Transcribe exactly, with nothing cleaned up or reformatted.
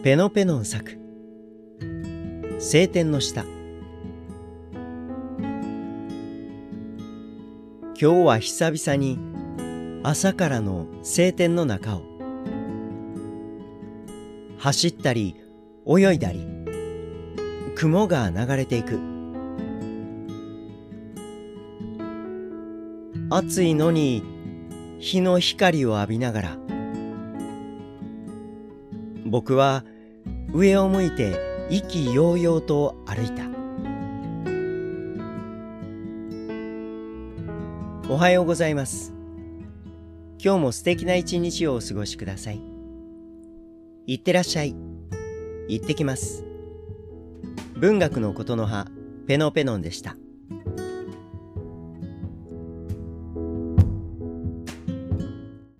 ペノペノン作、晴天の下。今日は久々に朝からの晴天の中を、走ったり泳いだり、雲が流れていく。暑いのに日の光を浴びながら、僕は上を向いて意気揚々と歩いた。おはようございます。今日も素敵な一日をお過ごしください。いってらっしゃい。いってきます。文学のことの葉、ペノペノンでした。